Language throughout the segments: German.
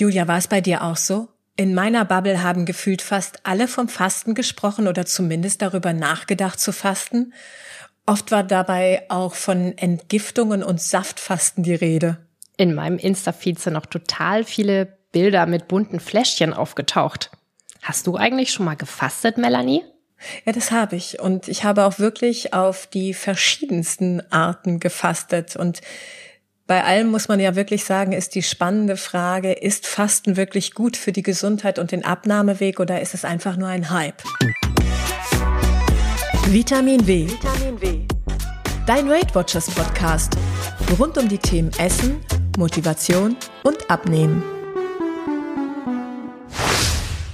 Julia, war es bei dir auch so? In meiner Bubble haben gefühlt fast alle vom Fasten gesprochen oder zumindest darüber nachgedacht zu fasten. Oft war dabei auch von Entgiftungen und Saftfasten die Rede. In meinem Insta-Feed sind noch total viele Bilder mit bunten Fläschchen aufgetaucht. Hast du eigentlich schon mal gefastet, Melanie? Ja, das habe ich. Und ich habe auch wirklich auf die verschiedensten Arten gefastet. Und bei allem muss man ja wirklich sagen, ist die spannende Frage, ist Fasten wirklich gut für die Gesundheit und den Abnahmeweg oder ist es einfach nur ein Hype? Vitamin W. Vitamin W. Dein Weight Watchers Podcast. Rund um die Themen Essen, Motivation und Abnehmen.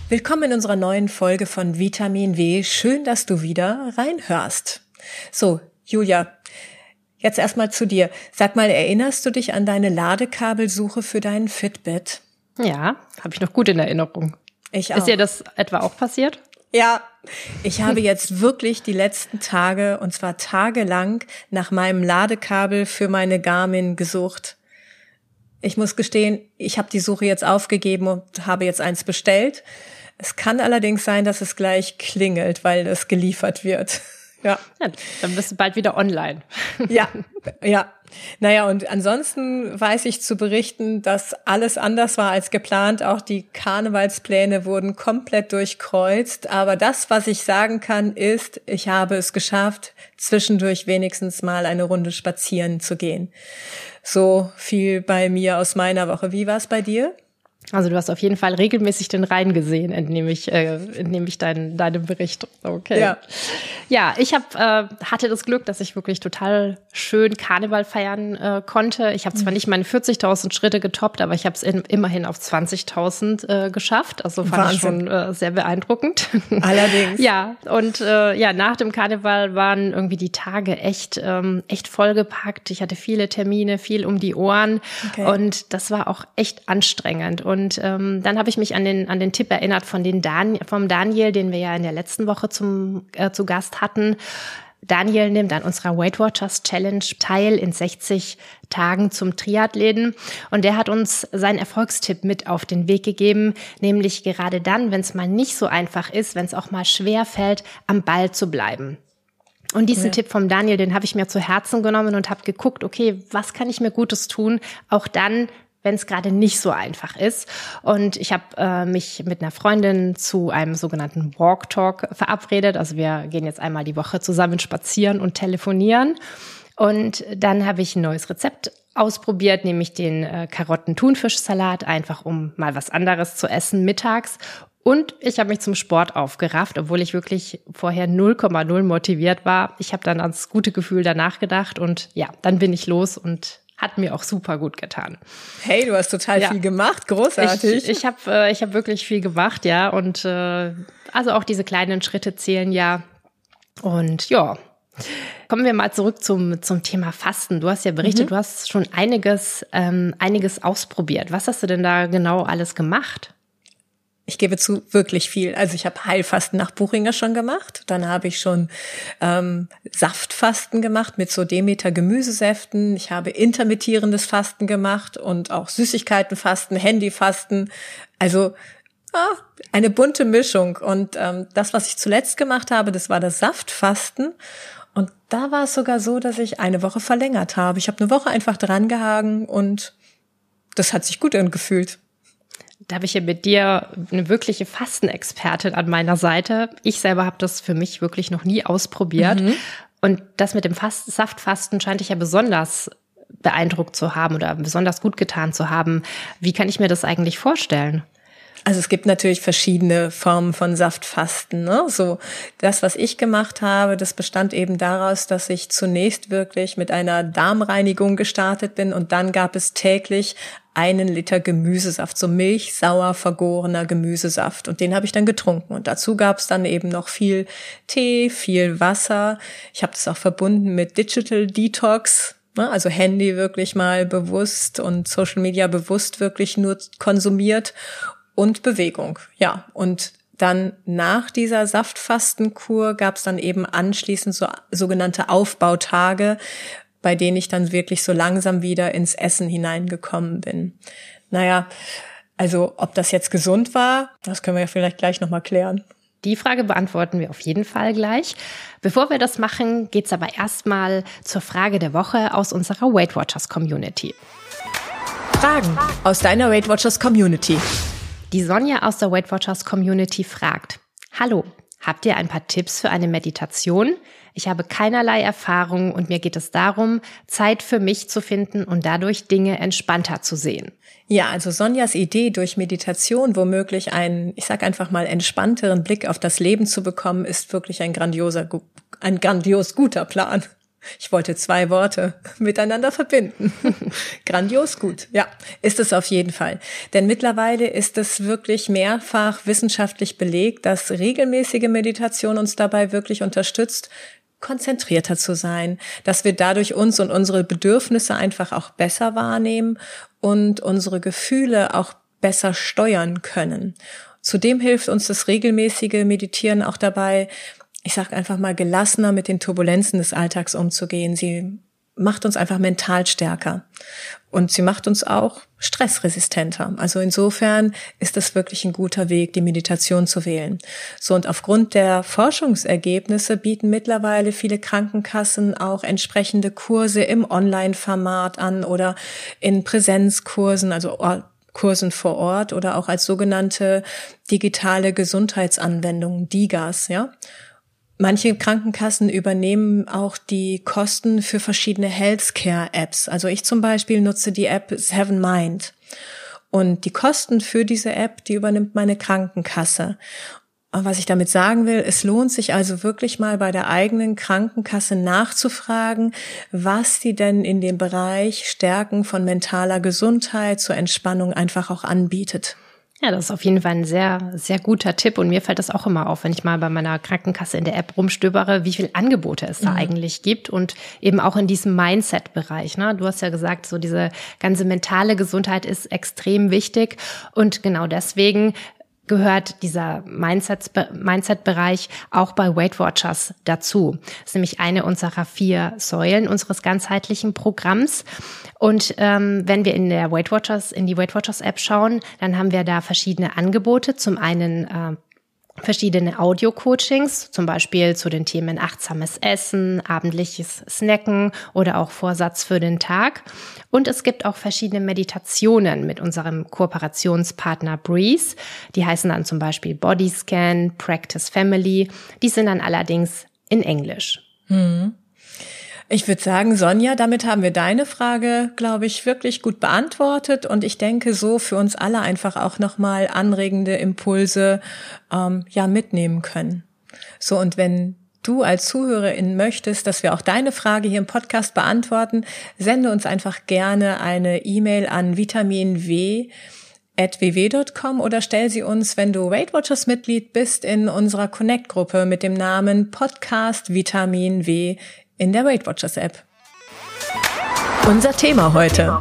Willkommen in unserer neuen Folge von Vitamin W. Schön, dass du wieder reinhörst. So, Julia, jetzt erstmal zu dir. Sag mal, erinnerst du dich an deine Ladekabelsuche für deinen Fitbit? Ja, habe ich noch gut in Erinnerung. Ich auch. Ist dir das etwa auch passiert? Ja, ich habe jetzt wirklich die letzten Tage, und zwar tagelang, nach meinem Ladekabel für meine Garmin gesucht. Ich muss gestehen, ich habe die Suche jetzt aufgegeben und habe jetzt eins bestellt. Es kann allerdings sein, dass es gleich klingelt, weil es geliefert wird. Ja, dann bist du bald wieder online. Ja. Naja, und ansonsten weiß ich zu berichten, dass alles anders war als geplant. Auch die Karnevalspläne wurden komplett durchkreuzt. Aber das, was ich sagen kann, ist, ich habe es geschafft, zwischendurch wenigstens mal eine Runde spazieren zu gehen. So viel bei mir aus meiner Woche. Wie war es bei dir? Also du hast auf jeden Fall regelmäßig den Rhein gesehen, entnehme ich deinem Bericht. Okay. Ja, ich hatte das Glück, dass ich wirklich total schön Karneval feiern konnte. Ich habe zwar nicht meine 40.000 Schritte getoppt, aber ich habe es immerhin auf 20.000 geschafft. Also fand ich schon sehr beeindruckend. Allerdings. Ja, und nach dem Karneval waren irgendwie die Tage echt vollgepackt. Ich hatte viele Termine, viel um die Ohren. Okay. Und das war auch echt anstrengend. Und dann habe ich mich an den Tipp erinnert vom Daniel, den wir ja in der letzten Woche zu Gast hatten. Daniel nimmt an unserer Weight Watchers Challenge teil in 60 Tagen zum Triathleten. Und der hat uns seinen Erfolgstipp mit auf den Weg gegeben, nämlich gerade dann, wenn es mal nicht so einfach ist, wenn es auch mal schwer fällt, am Ball zu bleiben. Und diesen Tipp vom Daniel, den habe ich mir zu Herzen genommen und habe geguckt, okay, was kann ich mir Gutes tun, auch dann, wenn es gerade nicht so einfach ist. Und ich habe mich mit einer Freundin zu einem sogenannten Walk-Talk verabredet. Also wir gehen jetzt einmal die Woche zusammen spazieren und telefonieren. Und dann habe ich ein neues Rezept ausprobiert, nämlich den Karotten-Thunfisch-Salat, einfach um mal was anderes zu essen mittags. Und ich habe mich zum Sport aufgerafft, obwohl ich wirklich vorher 0,0 motiviert war. Ich habe dann ans gute Gefühl danach gedacht und ja, dann bin ich los und hat mir auch super gut getan. Hey, du hast total viel gemacht, großartig. Ich hab wirklich viel gemacht, ja. Und also auch diese kleinen Schritte zählen ja. Und ja, kommen wir mal zurück zum Thema Fasten. Du hast ja berichtet, du hast schon einiges ausprobiert. Was hast du denn da genau alles gemacht? Ich gebe zu, wirklich viel. Also ich habe Heilfasten nach Buchinger schon gemacht. Dann habe ich schon Saftfasten gemacht mit so Demeter-Gemüsesäften. Ich habe intermittierendes Fasten gemacht und auch Süßigkeitenfasten, Handyfasten. Also eine bunte Mischung. Und das, was ich zuletzt gemacht habe, das war das Saftfasten. Und da war es sogar so, dass ich eine Woche verlängert habe. Ich habe eine Woche einfach dran gehangen und das hat sich gut angefühlt. Da habe ich ja mit dir eine wirkliche Fastenexpertin an meiner Seite. Ich selber habe das für mich wirklich noch nie ausprobiert. Mhm. Und das mit dem Saftfasten scheint dich ja besonders beeindruckt zu haben oder besonders gut getan zu haben. Wie kann ich mir das eigentlich vorstellen? Also es gibt natürlich verschiedene Formen von Saftfasten, ne? So, das, was ich gemacht habe, das bestand eben daraus, dass ich zunächst wirklich mit einer Darmreinigung gestartet bin und dann gab es täglich 1 Liter Gemüsesaft, so milchsauer vergorener Gemüsesaft. Und den habe ich dann getrunken. Und dazu gab es dann eben noch viel Tee, viel Wasser. Ich habe das auch verbunden mit Digital Detox, ne? Also Handy wirklich mal bewusst und Social Media bewusst wirklich nur konsumiert und Bewegung. Ja, und dann nach dieser Saftfastenkur gab es dann eben anschließend so sogenannte Aufbautage, bei denen ich dann wirklich so langsam wieder ins Essen hineingekommen bin. Naja, Also ob das jetzt gesund war, das können wir ja vielleicht gleich nochmal klären. Die Frage beantworten wir auf jeden Fall gleich. Bevor wir das machen, geht's aber erstmal zur Frage der Woche aus unserer Weight Watchers Community. Fragen aus deiner Weight Watchers Community. Die Sonja aus der Weight Watchers Community fragt: Hallo, habt ihr ein paar Tipps für eine Meditation? Ich habe keinerlei Erfahrung und mir geht es darum, Zeit für mich zu finden und dadurch Dinge entspannter zu sehen. Ja, also Sonjas Idee, durch Meditation womöglich einen, ich sag einfach mal, entspannteren Blick auf das Leben zu bekommen, ist wirklich ein grandios guter Plan. Ich wollte zwei Worte miteinander verbinden. Grandios gut, ja, ist es auf jeden Fall. Denn mittlerweile ist es wirklich mehrfach wissenschaftlich belegt, dass regelmäßige Meditation uns dabei wirklich unterstützt, konzentrierter zu sein, dass wir dadurch uns und unsere Bedürfnisse einfach auch besser wahrnehmen und unsere Gefühle auch besser steuern können. Zudem hilft uns das regelmäßige Meditieren auch dabei, ich sage einfach mal, gelassener mit den Turbulenzen des Alltags umzugehen. Sie macht uns einfach mental stärker und sie macht uns auch stressresistenter. Also insofern ist das wirklich ein guter Weg, die Meditation zu wählen. So, und aufgrund der Forschungsergebnisse bieten mittlerweile viele Krankenkassen auch entsprechende Kurse im Online-Format an oder in Präsenzkursen, also Kursen vor Ort oder auch als sogenannte digitale Gesundheitsanwendungen, DIGAs, ja. Manche Krankenkassen übernehmen auch die Kosten für verschiedene Healthcare-Apps. Also ich zum Beispiel nutze die App Seven Mind. Und die Kosten für diese App, die übernimmt meine Krankenkasse. Und was ich damit sagen will, es lohnt sich also wirklich mal bei der eigenen Krankenkasse nachzufragen, was sie denn in dem Bereich Stärken von mentaler Gesundheit zur Entspannung einfach auch anbietet. Ja, das ist auf jeden Fall ein sehr, sehr guter Tipp und mir fällt das auch immer auf, wenn ich mal bei meiner Krankenkasse in der App rumstöbere, wie viel Angebote es da eigentlich gibt und eben auch in diesem Mindset-Bereich, ne? Du hast ja gesagt, so diese ganze mentale Gesundheit ist extrem wichtig und genau deswegen gehört dieser Mindset-Bereich auch bei Weight Watchers dazu. Das ist nämlich eine unserer 4 Säulen unseres ganzheitlichen Programms. Und wenn wir in die Weight Watchers App schauen, dann haben wir da verschiedene Angebote. Zum einen verschiedene Audio-Coachings, zum Beispiel zu den Themen achtsames Essen, abendliches Snacken oder auch Vorsatz für den Tag. Und es gibt auch verschiedene Meditationen mit unserem Kooperationspartner Breeze. Die heißen dann zum Beispiel Bodyscan, Practice Family. Die sind dann allerdings in Englisch. Ich würde sagen, Sonja, damit haben wir deine Frage, glaube ich, wirklich gut beantwortet und ich denke so für uns alle einfach auch nochmal anregende Impulse mitnehmen können. So, und wenn du als Zuhörerin möchtest, dass wir auch deine Frage hier im Podcast beantworten, sende uns einfach gerne eine E-Mail an vitaminw@ww.com oder stell sie uns, wenn du Weight Watchers Mitglied bist, in unserer Connect-Gruppe mit dem Namen Podcast Vitamin W in der Weight Watchers App. Unser Thema heute.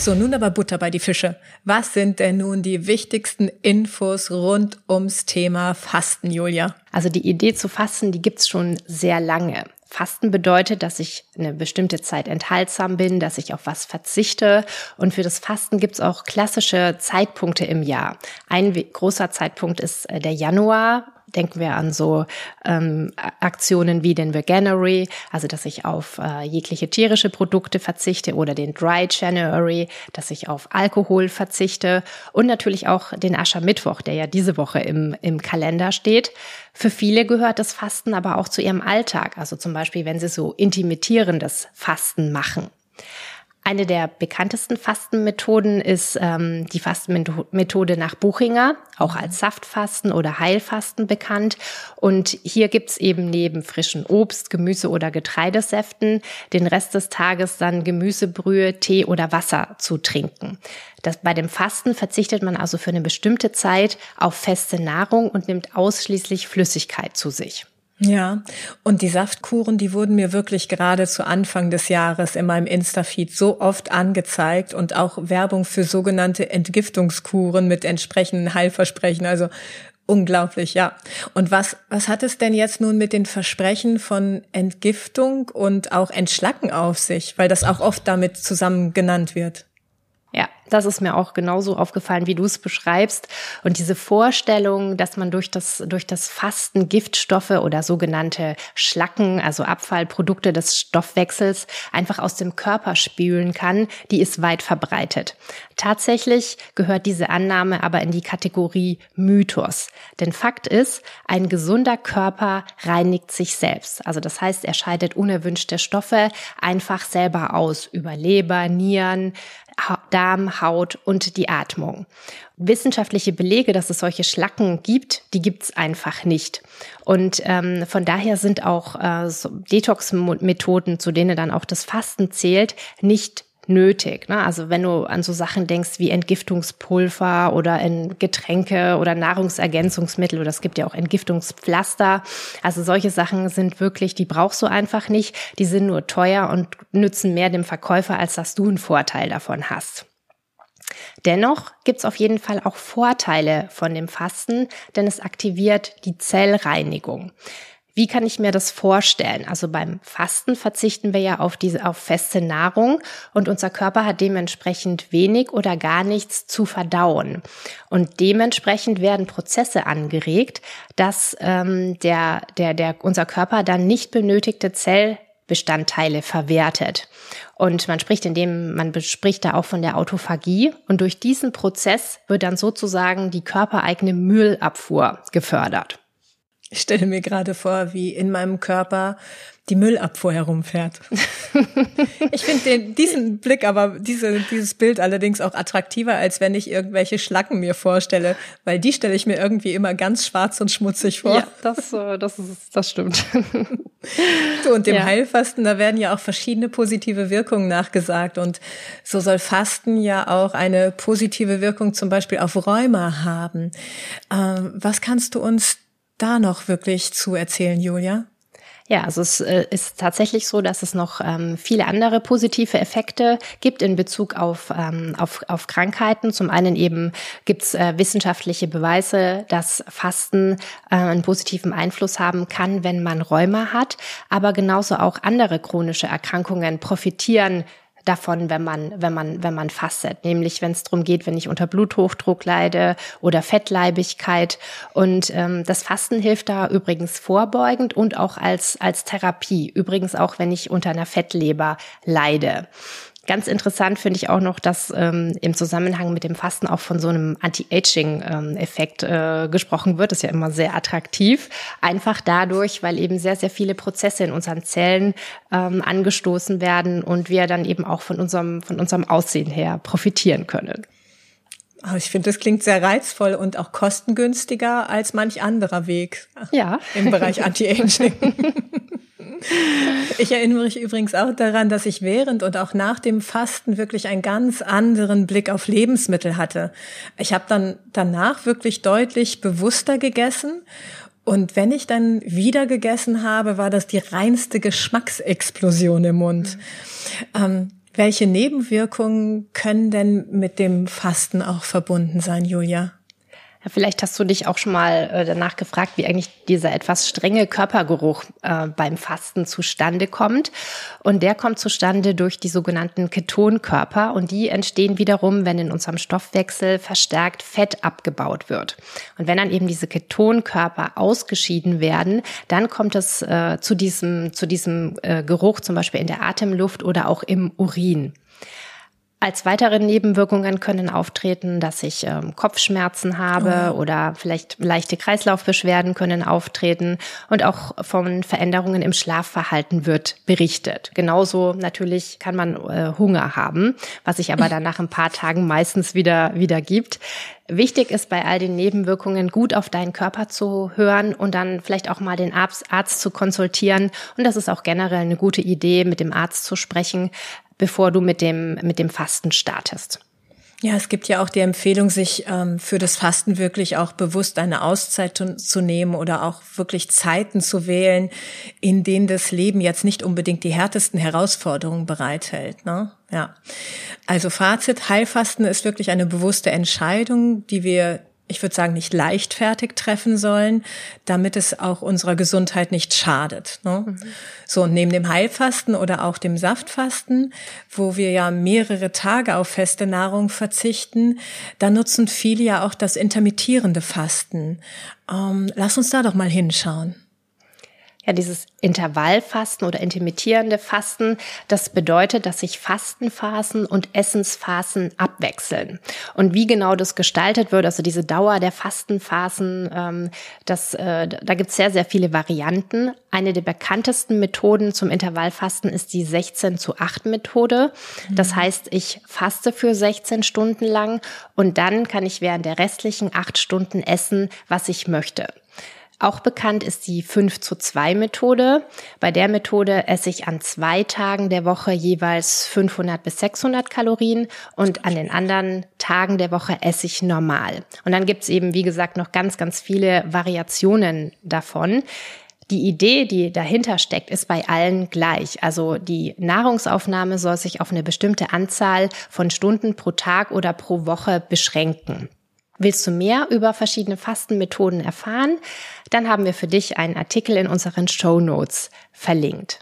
So, nun aber Butter bei die Fische. Was sind denn nun die wichtigsten Infos rund ums Thema Fasten, Julia? Also die Idee zu fasten, die gibt's schon sehr lange. Fasten bedeutet, dass ich eine bestimmte Zeit enthaltsam bin, dass ich auf was verzichte. Und für das Fasten gibt's auch klassische Zeitpunkte im Jahr. Ein großer Zeitpunkt ist der Januar. Denken wir an so Aktionen wie den Veganuary, also dass ich auf jegliche tierische Produkte verzichte oder den Dry January, dass ich auf Alkohol verzichte und natürlich auch den Aschermittwoch, der ja diese Woche im Kalender steht. Für viele gehört das Fasten aber auch zu ihrem Alltag, also zum Beispiel, wenn sie so intermittierendes Fasten machen. Eine der bekanntesten Fastenmethoden ist die Fastenmethode nach Buchinger, auch als Saftfasten oder Heilfasten bekannt. Und hier gibt's eben neben frischen Obst, Gemüse oder Getreidesäften den Rest des Tages dann Gemüsebrühe, Tee oder Wasser zu trinken. Bei dem Fasten verzichtet man also für eine bestimmte Zeit auf feste Nahrung und nimmt ausschließlich Flüssigkeit zu sich. Ja, und die Saftkuren, die wurden mir wirklich gerade zu Anfang des Jahres in meinem Insta-Feed so oft angezeigt und auch Werbung für sogenannte Entgiftungskuren mit entsprechenden Heilversprechen, also unglaublich, ja. Und was hat es denn jetzt nun mit den Versprechen von Entgiftung und auch Entschlacken auf sich, weil das auch oft damit zusammen genannt wird? Ja, Das ist mir auch genauso aufgefallen, wie du es beschreibst. Und diese Vorstellung, dass man durch das Fasten Giftstoffe oder sogenannte Schlacken, also Abfallprodukte des Stoffwechsels, einfach aus dem Körper spülen kann, die ist weit verbreitet. Tatsächlich gehört diese Annahme aber in die Kategorie Mythos. Denn Fakt ist, ein gesunder Körper reinigt sich selbst. Also das heißt, er scheidet unerwünschte Stoffe einfach selber aus, über Leber, Nieren, Darm, Haut und die Atmung. Wissenschaftliche Belege, dass es solche Schlacken gibt, die gibt's einfach nicht. Und von daher sind auch so Detox-Methoden, zu denen dann auch das Fasten zählt, nicht nötig. Ne? Also wenn du an so Sachen denkst wie Entgiftungspulver oder in Getränke oder Nahrungsergänzungsmittel, oder es gibt ja auch Entgiftungspflaster, also solche Sachen sind wirklich, die brauchst du einfach nicht, die sind nur teuer und nützen mehr dem Verkäufer, als dass du einen Vorteil davon hast. Dennoch gibt's auf jeden Fall auch Vorteile von dem Fasten, denn es aktiviert die Zellreinigung. Wie kann ich mir das vorstellen? Also beim Fasten verzichten wir ja auf feste Nahrung und unser Körper hat dementsprechend wenig oder gar nichts zu verdauen. Und dementsprechend werden Prozesse angeregt, dass unser Körper dann nicht benötigte Zellbestandteile verwertet. Und man spricht da auch von der Autophagie. Und durch diesen Prozess wird dann sozusagen die körpereigene Müllabfuhr gefördert. Ich stelle mir gerade vor, wie in meinem Körper die Müllabfuhr herumfährt. Ich finde diesen Blick, aber dieses Bild allerdings auch attraktiver, als wenn ich irgendwelche Schlacken mir vorstelle, weil die stelle ich mir irgendwie immer ganz schwarz und schmutzig vor. Ja, das stimmt. So, und dem Heilfasten, da werden ja auch verschiedene positive Wirkungen nachgesagt. Und so soll Fasten ja auch eine positive Wirkung zum Beispiel auf Rheuma haben. Was kannst du uns da noch wirklich zu erzählen, Julia? Ja, also es ist tatsächlich so, dass es noch viele andere positive Effekte gibt in Bezug auf Krankheiten. Zum einen eben gibt's wissenschaftliche Beweise, dass Fasten einen positiven Einfluss haben kann, wenn man Rheuma hat. Aber genauso auch andere chronische Erkrankungen profitieren davon, wenn man fastet, nämlich wenn es darum geht, wenn ich unter Bluthochdruck leide oder Fettleibigkeit. Und das Fasten hilft da übrigens vorbeugend und auch als Therapie, übrigens auch, wenn ich unter einer Fettleber leide. Ganz interessant finde ich auch noch, dass im Zusammenhang mit dem Fasten auch von so einem Anti-Aging-Effekt gesprochen wird. Das ist ja immer sehr attraktiv. Einfach dadurch, weil eben sehr, sehr viele Prozesse in unseren Zellen angestoßen werden und wir dann eben auch von unserem Aussehen her profitieren können. Ich finde, das klingt sehr reizvoll und auch kostengünstiger als manch anderer Weg im Bereich Anti-Aging. Ich erinnere mich übrigens auch daran, dass ich während und auch nach dem Fasten wirklich einen ganz anderen Blick auf Lebensmittel hatte. Ich habe dann danach wirklich deutlich bewusster gegessen. Und wenn ich dann wieder gegessen habe, war das die reinste Geschmacksexplosion im Mund. Mhm. Welche Nebenwirkungen können denn mit dem Fasten auch verbunden sein, Julia? Vielleicht hast du dich auch schon mal danach gefragt, wie eigentlich dieser etwas strenge Körpergeruch beim Fasten zustande kommt. Und der kommt zustande durch die sogenannten Ketonkörper. Und die entstehen wiederum, wenn in unserem Stoffwechsel verstärkt Fett abgebaut wird. Und wenn dann eben diese Ketonkörper ausgeschieden werden, dann kommt es zu diesem Geruch zum Beispiel in der Atemluft oder auch im Urin. Als weitere Nebenwirkungen können auftreten, dass ich Kopfschmerzen habe oder vielleicht leichte Kreislaufbeschwerden können auftreten, und auch von Veränderungen im Schlafverhalten wird berichtet. Genauso natürlich kann man Hunger haben, was sich aber dann nach ein paar Tagen meistens wieder gibt. Wichtig ist bei all den Nebenwirkungen, gut auf deinen Körper zu hören und dann vielleicht auch mal den Arzt zu konsultieren. Und das ist auch generell eine gute Idee, mit dem Arzt zu sprechen, bevor du mit dem Fasten startest. Ja, es gibt ja auch die Empfehlung, sich für das Fasten wirklich auch bewusst eine Auszeit zu nehmen oder auch wirklich Zeiten zu wählen, in denen das Leben jetzt nicht unbedingt die härtesten Herausforderungen bereithält, ne? Ja. Also Fazit: Heilfasten ist wirklich eine bewusste Entscheidung, die wir ich würde sagen, nicht leichtfertig treffen sollen, damit es auch unserer Gesundheit nicht schadet. Ne? Mhm. So, und neben dem Heilfasten oder auch dem Saftfasten, wo wir ja mehrere Tage auf feste Nahrung verzichten, da nutzen viele ja auch das intermittierende Fasten. Lass uns da doch mal hinschauen. Ja, dieses Intervallfasten oder intermittierende Fasten, das bedeutet, dass sich Fastenphasen und Essensphasen abwechseln. Und wie genau das gestaltet wird, also diese Dauer der Fastenphasen, da gibt es sehr, sehr viele Varianten. Eine der bekanntesten Methoden zum Intervallfasten ist die 16:8 Methode. Das heißt, ich faste für 16 Stunden lang und dann kann ich während der restlichen 8 Stunden essen, was ich möchte. Auch bekannt ist die 5:2 Methode. Bei der Methode esse ich an 2 Tagen der Woche jeweils 500 bis 600 Kalorien und an den anderen Tagen der Woche esse ich normal. Und dann gibt es eben, wie gesagt, noch ganz, ganz viele Variationen davon. Die Idee, die dahinter steckt, ist bei allen gleich. Also die Nahrungsaufnahme soll sich auf eine bestimmte Anzahl von Stunden pro Tag oder pro Woche beschränken. Willst du mehr über verschiedene Fastenmethoden erfahren? Dann haben wir für dich einen Artikel in unseren Shownotes verlinkt.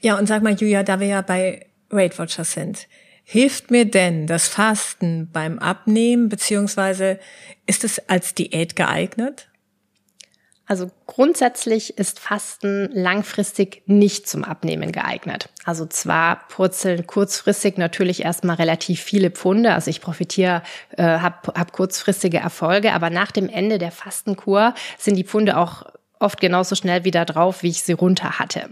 Ja, und sag mal, Julia, da wir ja bei Weight Watchers sind, hilft mir denn das Fasten beim Abnehmen, beziehungsweise ist es als Diät geeignet? Also grundsätzlich ist Fasten langfristig nicht zum Abnehmen geeignet. Also zwar purzeln kurzfristig natürlich erstmal relativ viele Pfunde, also ich profitiere, hab kurzfristige Erfolge, aber nach dem Ende der Fastenkur sind die Pfunde auch oft genauso schnell wieder drauf, wie ich sie runter hatte.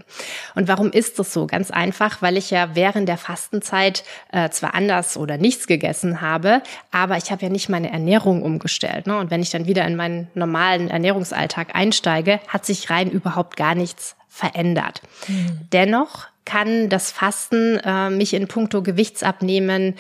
Und warum ist das so? Ganz einfach, weil ich ja während der Fastenzeit zwar anders oder nichts gegessen habe, aber ich habe ja nicht meine Ernährung umgestellt. Ne? Und wenn ich dann wieder in meinen normalen Ernährungsalltag einsteige, hat sich rein überhaupt gar nichts verändert. Mhm. Dennoch kann das Fasten mich in puncto Gewichtsabnehmen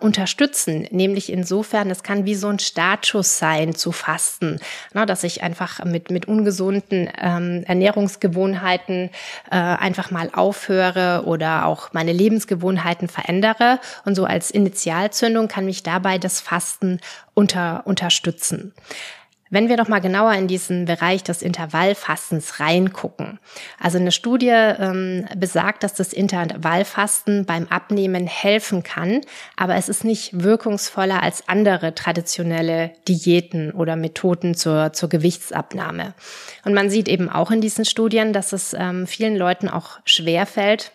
unterstützen, nämlich insofern, das kann wie so ein Startschuss sein zu Fasten, ne, dass ich einfach mit ungesunden Ernährungsgewohnheiten einfach mal aufhöre oder auch meine Lebensgewohnheiten verändere und so als Initialzündung kann mich dabei das Fasten unterstützen. Wenn wir noch mal genauer in diesen Bereich des Intervallfastens reingucken. Also eine Studie besagt, dass das Intervallfasten beim Abnehmen helfen kann, aber es ist nicht wirkungsvoller als andere traditionelle Diäten oder Methoden zur Gewichtsabnahme. Und man sieht eben auch in diesen Studien, dass es vielen Leuten auch schwerfällt,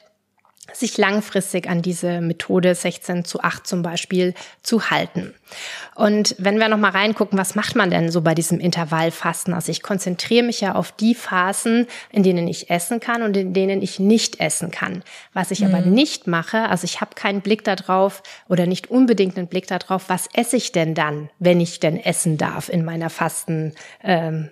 sich langfristig an diese Methode 16:8 zum Beispiel zu halten. Und wenn wir nochmal reingucken, was macht man denn so bei diesem Intervallfasten? Also ich konzentriere mich ja auf die Phasen, in denen ich essen kann und in denen ich nicht essen kann. Was ich aber nicht mache, also ich habe keinen Blick darauf oder nicht unbedingt einen Blick darauf, was esse ich denn dann, wenn ich denn essen darf in meiner Fastenmethode.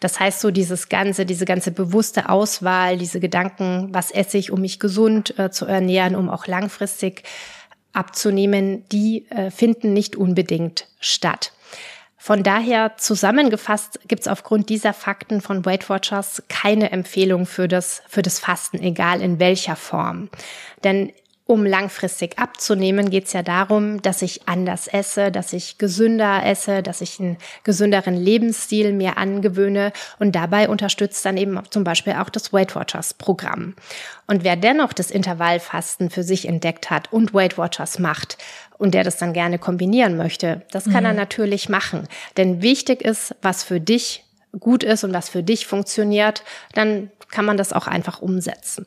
Das heißt so diese ganze bewusste Auswahl, diese Gedanken, was esse ich, um mich gesund zu ernähren, um auch langfristig abzunehmen, die finden nicht unbedingt statt. Von daher zusammengefasst gibt es aufgrund dieser Fakten von Weight Watchers keine Empfehlung für das Fasten, egal in welcher Form. Denn um langfristig abzunehmen, geht es ja darum, dass ich anders esse, dass ich gesünder esse, dass ich einen gesünderen Lebensstil mir angewöhne und dabei unterstützt dann eben zum Beispiel auch das Weight Watchers Programm. Und wer dennoch das Intervallfasten für sich entdeckt hat und Weight Watchers macht und der das dann gerne kombinieren möchte, das kann er natürlich machen. Denn wichtig ist, was für dich gut ist und was für dich funktioniert, dann kann man das auch einfach umsetzen.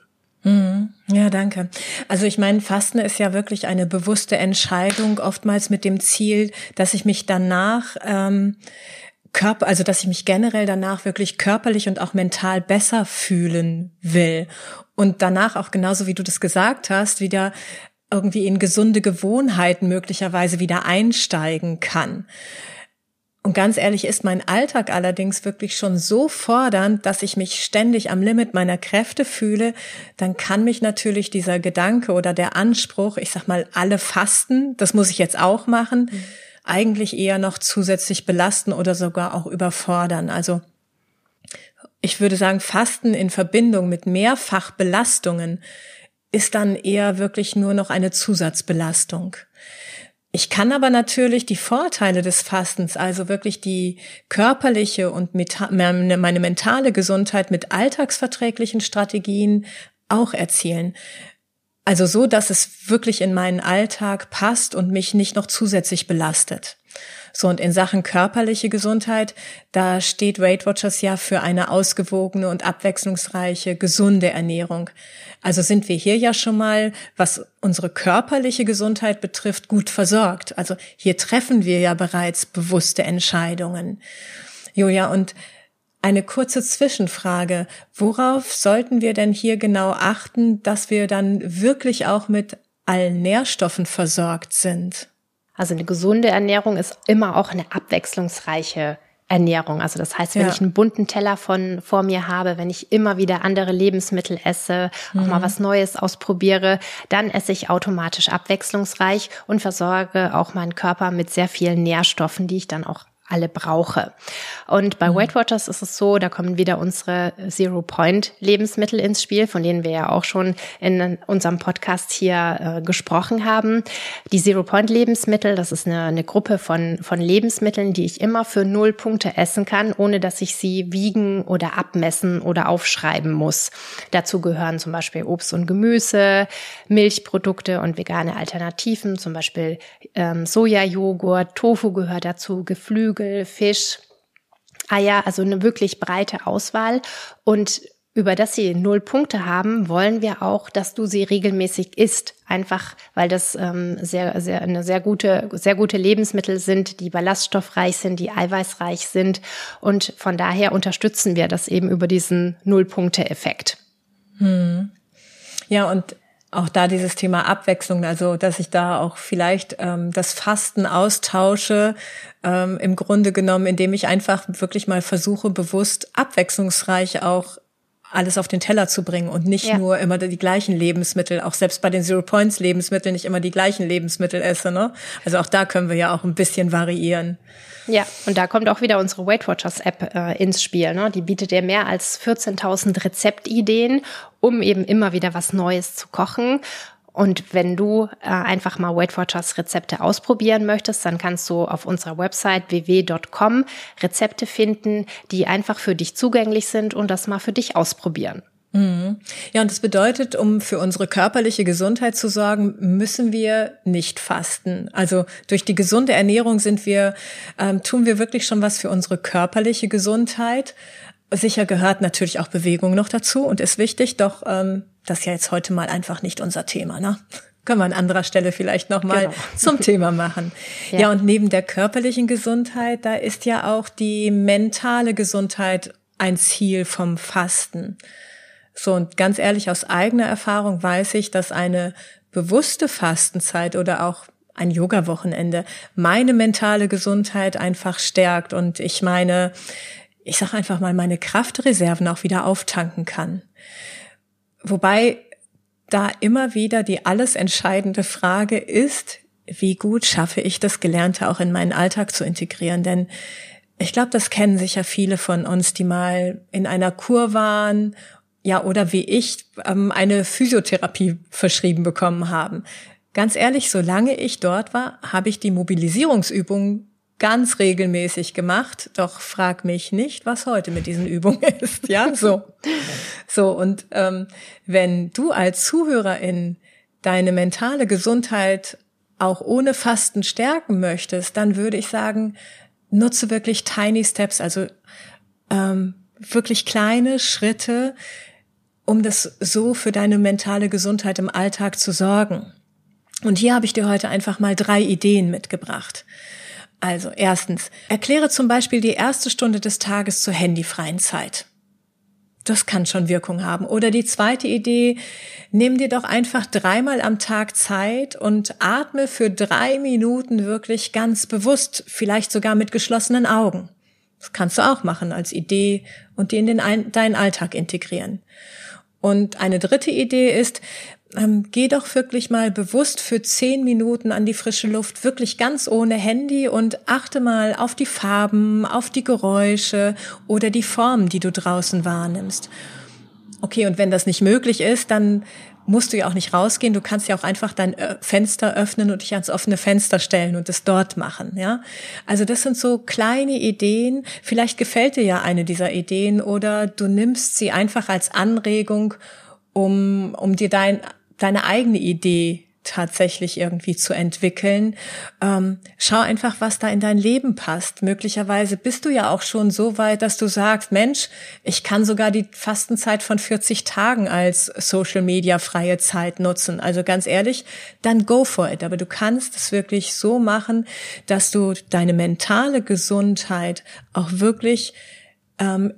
Ja, danke. Also ich meine, Fasten ist ja wirklich eine bewusste Entscheidung, oftmals mit dem Ziel, dass ich mich danach dass ich mich generell danach wirklich körperlich und auch mental besser fühlen will und danach auch genauso wie du das gesagt hast, wieder irgendwie in gesunde Gewohnheiten möglicherweise wieder einsteigen kann. Und ganz ehrlich ist mein Alltag allerdings wirklich schon so fordernd, dass ich mich ständig am Limit meiner Kräfte fühle, dann kann mich natürlich dieser Gedanke oder der Anspruch, ich sag mal, alle fasten, das muss ich jetzt auch machen, eigentlich eher noch zusätzlich belasten oder sogar auch überfordern. Also ich würde sagen, Fasten in Verbindung mit Mehrfachbelastungen ist dann eher wirklich nur noch eine Zusatzbelastung. Ich kann aber natürlich die Vorteile des Fastens, also wirklich die körperliche und meine mentale Gesundheit mit alltagsverträglichen Strategien auch erzielen. Also so, dass es wirklich in meinen Alltag passt und mich nicht noch zusätzlich belastet. So, und in Sachen körperliche Gesundheit, da steht Weight Watchers ja für eine ausgewogene und abwechslungsreiche, gesunde Ernährung. Also sind wir hier ja schon mal, was unsere körperliche Gesundheit betrifft, gut versorgt. Also hier treffen wir ja bereits bewusste Entscheidungen. Julia, und eine kurze Zwischenfrage. Worauf sollten wir denn hier genau achten, dass wir dann wirklich auch mit allen Nährstoffen versorgt sind? Also eine gesunde Ernährung ist immer auch eine abwechslungsreiche Ernährung. Also das heißt, wenn ich einen bunten Teller vor mir habe, wenn ich immer wieder andere Lebensmittel esse, auch mal was Neues ausprobiere, dann esse ich automatisch abwechslungsreich und versorge auch meinen Körper mit sehr vielen Nährstoffen, die ich dann auch alle brauche. Und bei Weight Watchers ist es so, da kommen wieder unsere Zero-Point-Lebensmittel ins Spiel, von denen wir ja auch schon in unserem Podcast hier gesprochen haben. Die Zero-Point-Lebensmittel, das ist eine Gruppe von Lebensmitteln, die ich immer für 0 Punkte essen kann, ohne dass ich sie wiegen oder abmessen oder aufschreiben muss. Dazu gehören zum Beispiel Obst und Gemüse, Milchprodukte und vegane Alternativen, zum Beispiel Sojajoghurt, Tofu gehört dazu, Geflügel, Fisch, Eier, also eine wirklich breite Auswahl. Und über das sie 0 Punkte haben, wollen wir auch, dass du sie regelmäßig isst. Einfach, weil das sehr gute Lebensmittel sind, die ballaststoffreich sind, die eiweißreich sind. Und von daher unterstützen wir das eben über diesen 0-Punkte-Effekt. Ja, und auch da dieses Thema Abwechslung, also dass ich da auch vielleicht das Fasten austausche, im Grunde genommen, indem ich einfach wirklich mal versuche, bewusst abwechslungsreich auch alles auf den Teller zu bringen und nicht nur immer die gleichen Lebensmittel, auch selbst bei den Zero-Points-Lebensmitteln nicht immer die gleichen Lebensmittel esse, ne? Also auch da können wir ja auch ein bisschen variieren. Ja, und da kommt auch wieder unsere Weight Watchers App ins Spiel, ne? Die bietet ja mehr als 14.000 Rezeptideen, um eben immer wieder was Neues zu kochen. Und wenn du einfach mal Weight Watchers Rezepte ausprobieren möchtest, dann kannst du auf unserer Website ww.com Rezepte finden, die einfach für dich zugänglich sind und das mal für dich ausprobieren. Ja, und das bedeutet, um für unsere körperliche Gesundheit zu sorgen, müssen wir nicht fasten. Also durch die gesunde Ernährung tun wir wirklich schon was für unsere körperliche Gesundheit. Sicher gehört natürlich auch Bewegung noch dazu und ist wichtig, doch das ist ja jetzt heute mal einfach nicht unser Thema, ne? Können wir an anderer Stelle vielleicht nochmal zum Thema machen. Ja, und neben der körperlichen Gesundheit, da ist ja auch die mentale Gesundheit ein Ziel vom Fasten. So, und ganz ehrlich, aus eigener Erfahrung weiß ich, dass eine bewusste Fastenzeit oder auch ein Yoga-Wochenende meine mentale Gesundheit einfach stärkt und ich sag einfach mal, meine Kraftreserven auch wieder auftanken kann. Wobei da immer wieder die alles entscheidende Frage ist, wie gut schaffe ich das Gelernte auch in meinen Alltag zu integrieren? Denn ich glaube, das kennen sicher viele von uns, die mal in einer Kur waren, ja, oder wie ich, eine Physiotherapie verschrieben bekommen haben. Ganz ehrlich, solange ich dort war, habe ich die Mobilisierungsübungen ganz regelmäßig gemacht, doch frag mich nicht, was heute mit diesen Übungen ist, ja, so, und wenn du als Zuhörerin deine mentale Gesundheit auch ohne Fasten stärken möchtest, dann würde ich sagen, nutze wirklich Tiny Steps, also wirklich kleine Schritte, um das so für deine mentale Gesundheit im Alltag zu sorgen. Und hier habe ich dir heute einfach mal 3 Ideen mitgebracht. Also 1. Erkläre zum Beispiel die erste Stunde des Tages zur handyfreien Zeit. Das kann schon Wirkung haben. Oder die zweite Idee, nimm dir doch einfach 3-mal am Tag Zeit und atme für 3 Minuten wirklich ganz bewusst, vielleicht sogar mit geschlossenen Augen. Das kannst du auch machen als Idee und die in deinen Alltag integrieren. Und eine dritte Idee ist, geh doch wirklich mal bewusst für 10 Minuten an die frische Luft, wirklich ganz ohne Handy, und achte mal auf die Farben, auf die Geräusche oder die Formen, die du draußen wahrnimmst. Okay, und wenn das nicht möglich ist, dann musst du ja auch nicht rausgehen. Du kannst ja auch einfach dein Fenster öffnen und dich ans offene Fenster stellen und es dort machen. Ja, also das sind so kleine Ideen. Vielleicht gefällt dir ja eine dieser Ideen oder du nimmst sie einfach als Anregung, um dir deine eigene Idee tatsächlich irgendwie zu entwickeln. Schau einfach, was da in dein Leben passt. Möglicherweise bist du ja auch schon so weit, dass du sagst, Mensch, ich kann sogar die Fastenzeit von 40 Tagen als Social-Media-freie Zeit nutzen. Also ganz ehrlich, dann go for it. Aber du kannst es wirklich so machen, dass du deine mentale Gesundheit auch wirklich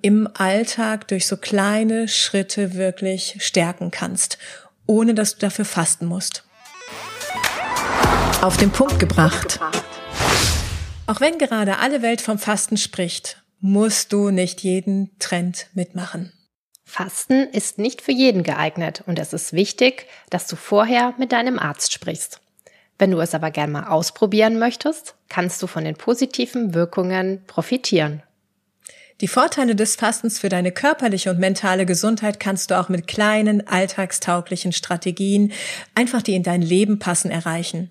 im Alltag durch so kleine Schritte wirklich stärken kannst, ohne dass du dafür fasten musst. Auf den Punkt gebracht. Auch wenn gerade alle Welt vom Fasten spricht, musst du nicht jeden Trend mitmachen. Fasten ist nicht für jeden geeignet und es ist wichtig, dass du vorher mit deinem Arzt sprichst. Wenn du es aber gerne mal ausprobieren möchtest, kannst du von den positiven Wirkungen profitieren. Die Vorteile des Fastens für deine körperliche und mentale Gesundheit kannst du auch mit kleinen, alltagstauglichen Strategien, einfach die in dein Leben passen, erreichen.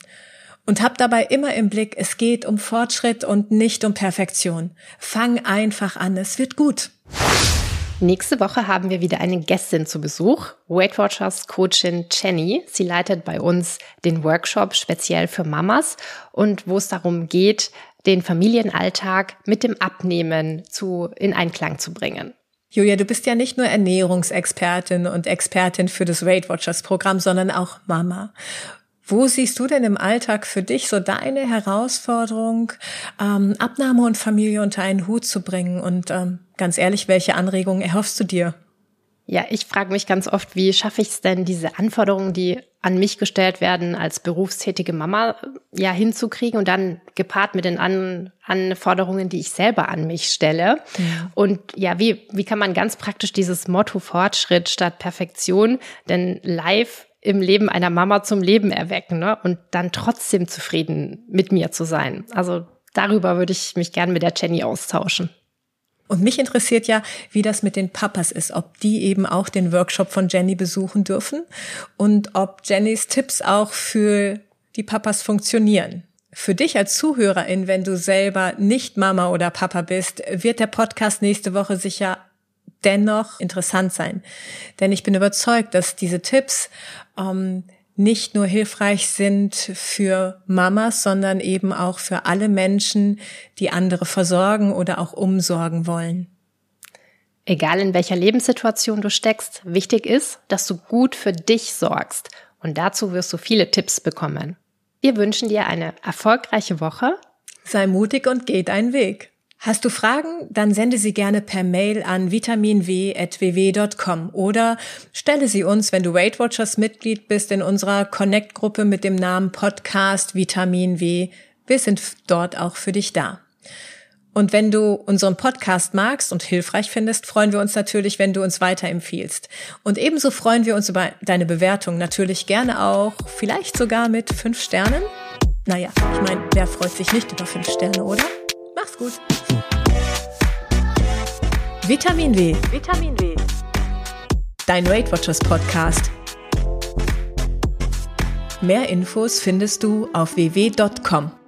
Und hab dabei immer im Blick, es geht um Fortschritt und nicht um Perfektion. Fang einfach an, es wird gut. Nächste Woche haben wir wieder eine Gästin zu Besuch, Weight Watchers Coachin Jenny. Sie leitet bei uns den Workshop speziell für Mamas und wo es darum geht, den Familienalltag mit dem Abnehmen in Einklang zu bringen. Julia, du bist ja nicht nur Ernährungsexpertin und Expertin für das Weight Watchers Programm, sondern auch Mama. Wo siehst du denn im Alltag für dich so deine Herausforderung, Abnahme und Familie unter einen Hut zu bringen? Und ganz ehrlich, welche Anregungen erhoffst du dir? Ja, ich frage mich ganz oft, wie schaffe ich es denn, diese Anforderungen, die an mich gestellt werden, als berufstätige Mama ja hinzukriegen und dann gepaart mit den Anforderungen, die ich selber an mich stelle. Ja. Und ja, wie kann man ganz praktisch dieses Motto Fortschritt statt Perfektion denn live im Leben einer Mama zum Leben erwecken, ne? Und dann trotzdem zufrieden mit mir zu sein. Also darüber würde ich mich gerne mit der Jenny austauschen. Und mich interessiert ja, wie das mit den Papas ist, ob die eben auch den Workshop von Jenny besuchen dürfen und ob Jennys Tipps auch für die Papas funktionieren. Für dich als Zuhörerin, wenn du selber nicht Mama oder Papa bist, wird der Podcast nächste Woche sicher dennoch interessant sein. Denn ich bin überzeugt, dass diese Tipps nicht nur hilfreich sind für Mamas, sondern eben auch für alle Menschen, die andere versorgen oder auch umsorgen wollen. Egal in welcher Lebenssituation du steckst, wichtig ist, dass du gut für dich sorgst. Und dazu wirst du viele Tipps bekommen. Wir wünschen dir eine erfolgreiche Woche. Sei mutig und geh deinen Weg. Hast du Fragen? Dann sende sie gerne per Mail an vitaminw@ww.com oder stelle sie uns, wenn du Weight Watchers Mitglied bist, in unserer Connect-Gruppe mit dem Namen Podcast Vitamin W. Wir sind dort auch für dich da. Und wenn du unseren Podcast magst und hilfreich findest, freuen wir uns natürlich, wenn du uns weiterempfiehlst. Und ebenso freuen wir uns über deine Bewertung, natürlich gerne auch, vielleicht sogar mit 5 Sternen. Naja, ich meine, wer freut sich nicht über 5 Sterne, oder? Mach's gut. Vitamin W. Vitamin W. Dein Weight Watchers Podcast. Mehr Infos findest du auf ww.com.